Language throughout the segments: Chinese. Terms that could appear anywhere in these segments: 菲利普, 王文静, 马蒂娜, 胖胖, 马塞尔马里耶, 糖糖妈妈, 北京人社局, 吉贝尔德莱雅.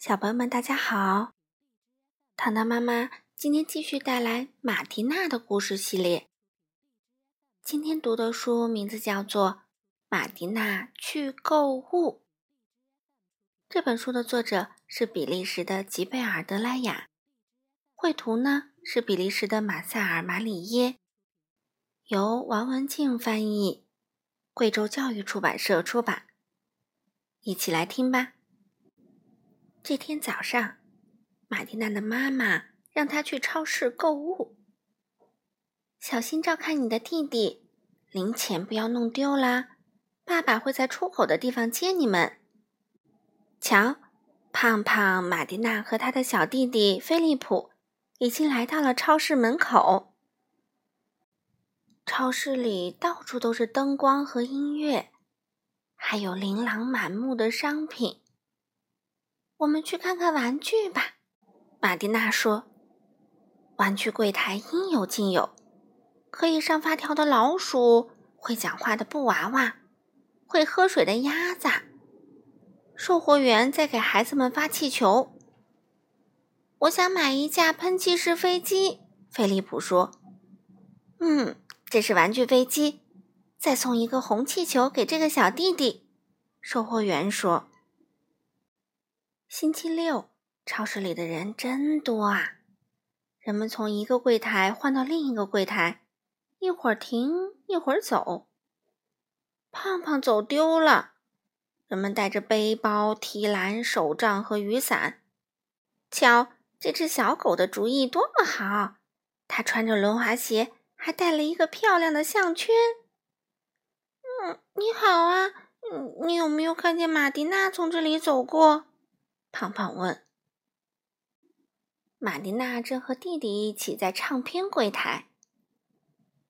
小朋友们，大家好！糖糖妈妈今天继续带来马蒂娜的故事系列。今天读的书名字叫做《马蒂娜去购物》。这本书的作者是比利时的吉贝尔德莱雅，绘图呢是比利时的马塞尔马里耶，由王文静翻译，贵州教育出版社出版。一起来听吧。这天早上，马蒂娜的妈妈让她去超市购物。小心照看你的弟弟，零钱不要弄丢啦，爸爸会在出口的地方接你们。瞧，胖胖马蒂娜和她的小弟弟菲利普已经来到了超市门口。超市里到处都是灯光和音乐，还有琳琅满目的商品。我们去看看玩具吧，马蒂娜说。玩具柜台应有尽有，可以上发条的老鼠，会讲话的布娃娃，会喝水的鸭子。售货员在给孩子们发气球。我想买一架喷气式飞机，菲利普说。这是玩具飞机，再送一个红气球给这个小弟弟，售货员说。星期六，超市里的人真多啊！人们从一个柜台换到另一个柜台，一会儿停，一会儿走。胖胖走丢了，人们带着背包、提篮、手杖和雨伞。瞧，这只小狗的主意多么好！它穿着轮滑鞋，还带了一个漂亮的项圈。你好啊，你有没有看见马蒂娜从这里走过？胖胖问。马蒂娜正和弟弟一起在唱片柜台。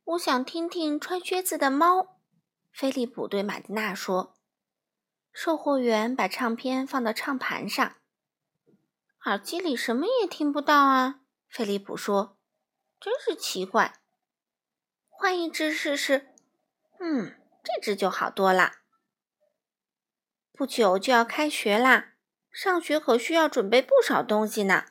我想听听穿靴子的猫，菲利普对马蒂娜说。售货员把唱片放到唱盘上。耳机里什么也听不到啊，菲利普说。真是奇怪。换一只试试。这只就好多啦。不久就要开学啦。上学可需要准备不少东西呢。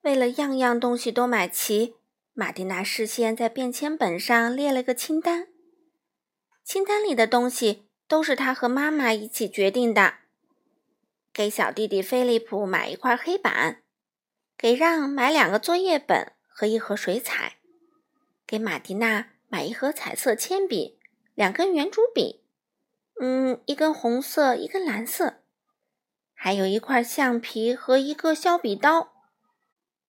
为了样样东西都买齐，马蒂娜事先在便签本上列了个清单。清单里的东西都是她和妈妈一起决定的。给小弟弟菲利普买一块黑板，给让买2个作业本和一盒水彩，给马蒂娜买一盒彩色铅笔、2根圆珠笔，一根红色，一根蓝色。还有一块橡皮和一个削笔刀，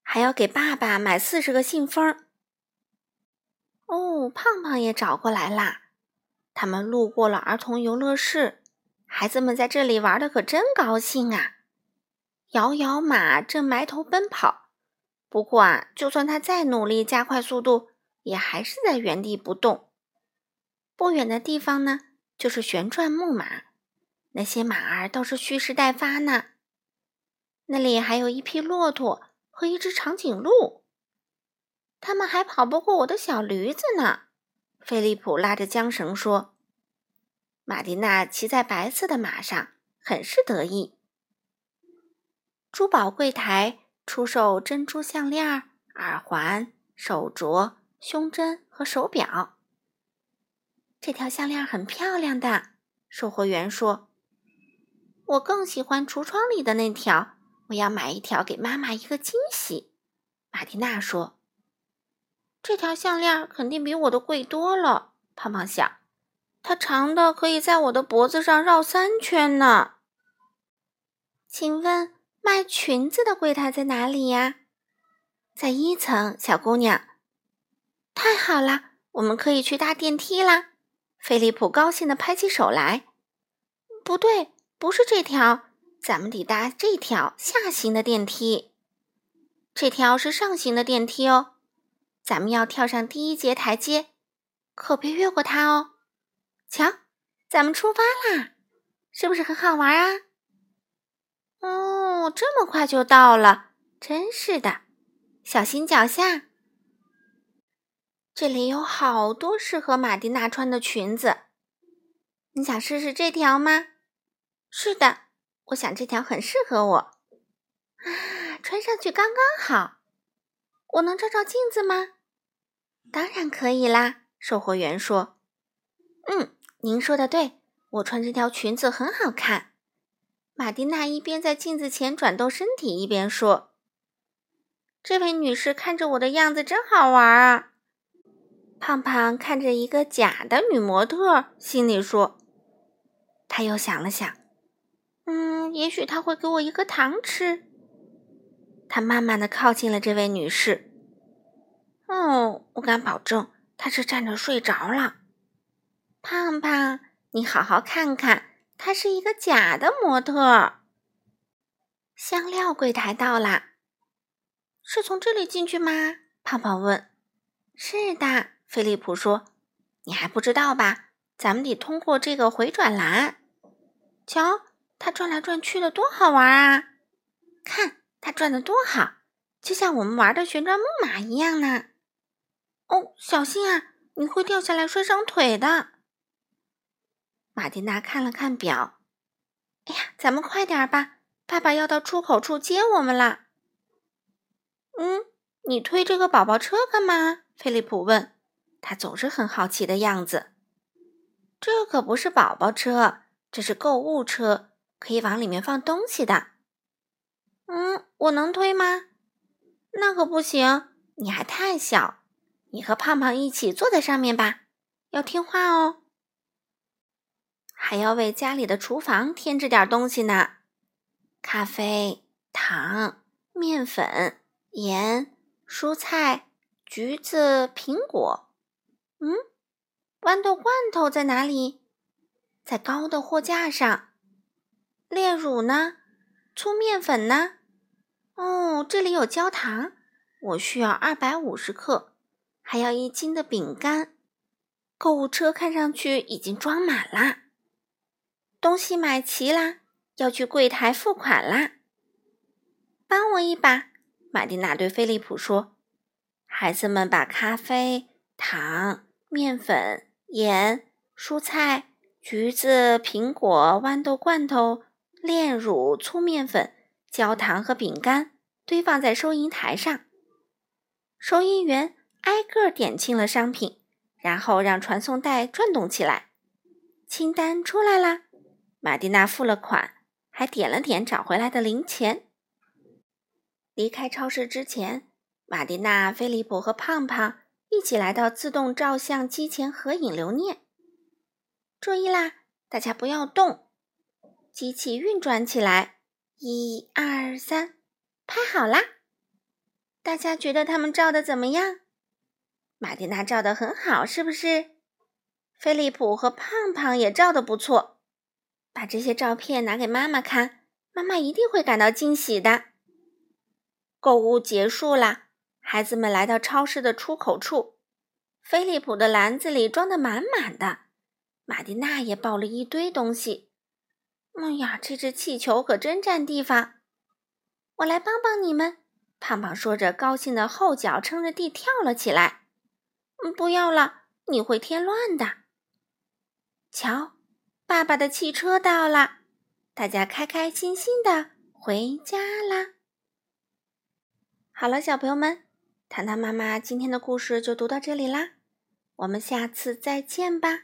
还要给爸爸买40个信封。胖胖也找过来啦。他们路过了儿童游乐室，孩子们在这里玩的可真高兴啊！摇摇马正埋头奔跑，不过就算他再努力加快速度，也还是在原地不动。不远的地方呢，就是旋转木马。那些马儿倒是蓄势待发呢。那里还有一匹骆驼和一只长颈鹿，他们还跑不过我的小驴子呢。菲利普拉着缰绳说。马蒂娜骑在白色的马上，很是得意。珠宝柜台出售珍珠项链、耳环、手镯、胸针和手表。这条项链很漂亮的，售货员说。我更喜欢橱窗里的那条，我要买一条给妈妈一个惊喜，马蒂娜说。这条项链肯定比我的贵多了，胖胖想，它长的可以在我的脖子上绕3圈呢。请问卖裙子的柜台在哪里呀？在1层，小姑娘。太好了，我们可以去搭电梯啦！菲利普高兴地拍起手来。不对，不是这条，咱们得搭这条下行的电梯。这条是上行的电梯哦，咱们要跳上第1节台阶，可别越过它哦。瞧，咱们出发啦，是不是很好玩啊？这么快就到了，真是的，小心脚下。这里有好多适合马蒂娜穿的裙子，你想试试这条吗？是的，我想这条很适合我。穿上去刚刚好。我能照照镜子吗？当然可以啦，售货员说。您说的对，我穿这条裙子很好看。马蒂娜一边在镜子前转动身体，一边说，这位女士看着我的样子真好玩啊。胖胖看着一个假的女模特，心里说，他又想了想，也许他会给我一颗糖吃。他慢慢地靠近了这位女士。我敢保证，她是站着睡着了。胖胖，你好好看看，她是一个假的模特。香料柜台到啦。是从这里进去吗？胖胖问。是的，菲利普说。你还不知道吧？咱们得通过这个回转栏。瞧，它转来转去的多好玩啊！看，它转得多好，就像我们玩的旋转木马一样呢。小心啊，你会掉下来摔伤腿的。马蒂娜看了看表，哎呀，咱们快点吧，爸爸要到出口处接我们了。你推这个宝宝车干嘛？菲利普问，他总是很好奇的样子。这可不是宝宝车，这是购物车，可以往里面放东西的。我能推吗？那可不行，你还太小。你和胖胖一起坐在上面吧，要听话哦。还要为家里的厨房添置点东西呢，咖啡、糖、面粉、盐、蔬菜、橘子、苹果。豌豆罐头在哪里？在高的货架上。炼乳呢？粗面粉呢？这里有焦糖，我需要250克，还要1斤的饼干。购物车看上去已经装满啦。东西买齐啦，要去柜台付款啦。帮我一把，马蒂娜对菲利普说。孩子们把咖啡、糖、面粉、盐、蔬菜、橘子、苹果、豌豆罐头、炼乳、粗面粉、焦糖和饼干堆放在收银台上。收银员挨个点清了商品，然后让传送带转动起来。清单出来啦，马蒂娜付了款，还点了点找回来的零钱。离开超市之前，马蒂娜、菲利普和胖胖一起来到自动照相机前合影留念。注意啦，大家不要动，机器运转起来，1、2、3，拍好啦！大家觉得他们照的怎么样？马蒂娜照的很好，是不是？菲利普和胖胖也照的不错。把这些照片拿给妈妈看，妈妈一定会感到惊喜的。购物结束啦，孩子们来到超市的出口处，菲利普的篮子里装得满满的。马蒂娜也抱了一堆东西。这只气球可真占地方。我来帮帮你们，胖胖说着高兴的后脚撑着地跳了起来。不要了，你会添乱的。瞧，爸爸的汽车到了，大家开开心心的回家啦。好了，小朋友们，糖糖妈妈今天的故事就读到这里啦，我们下次再见吧。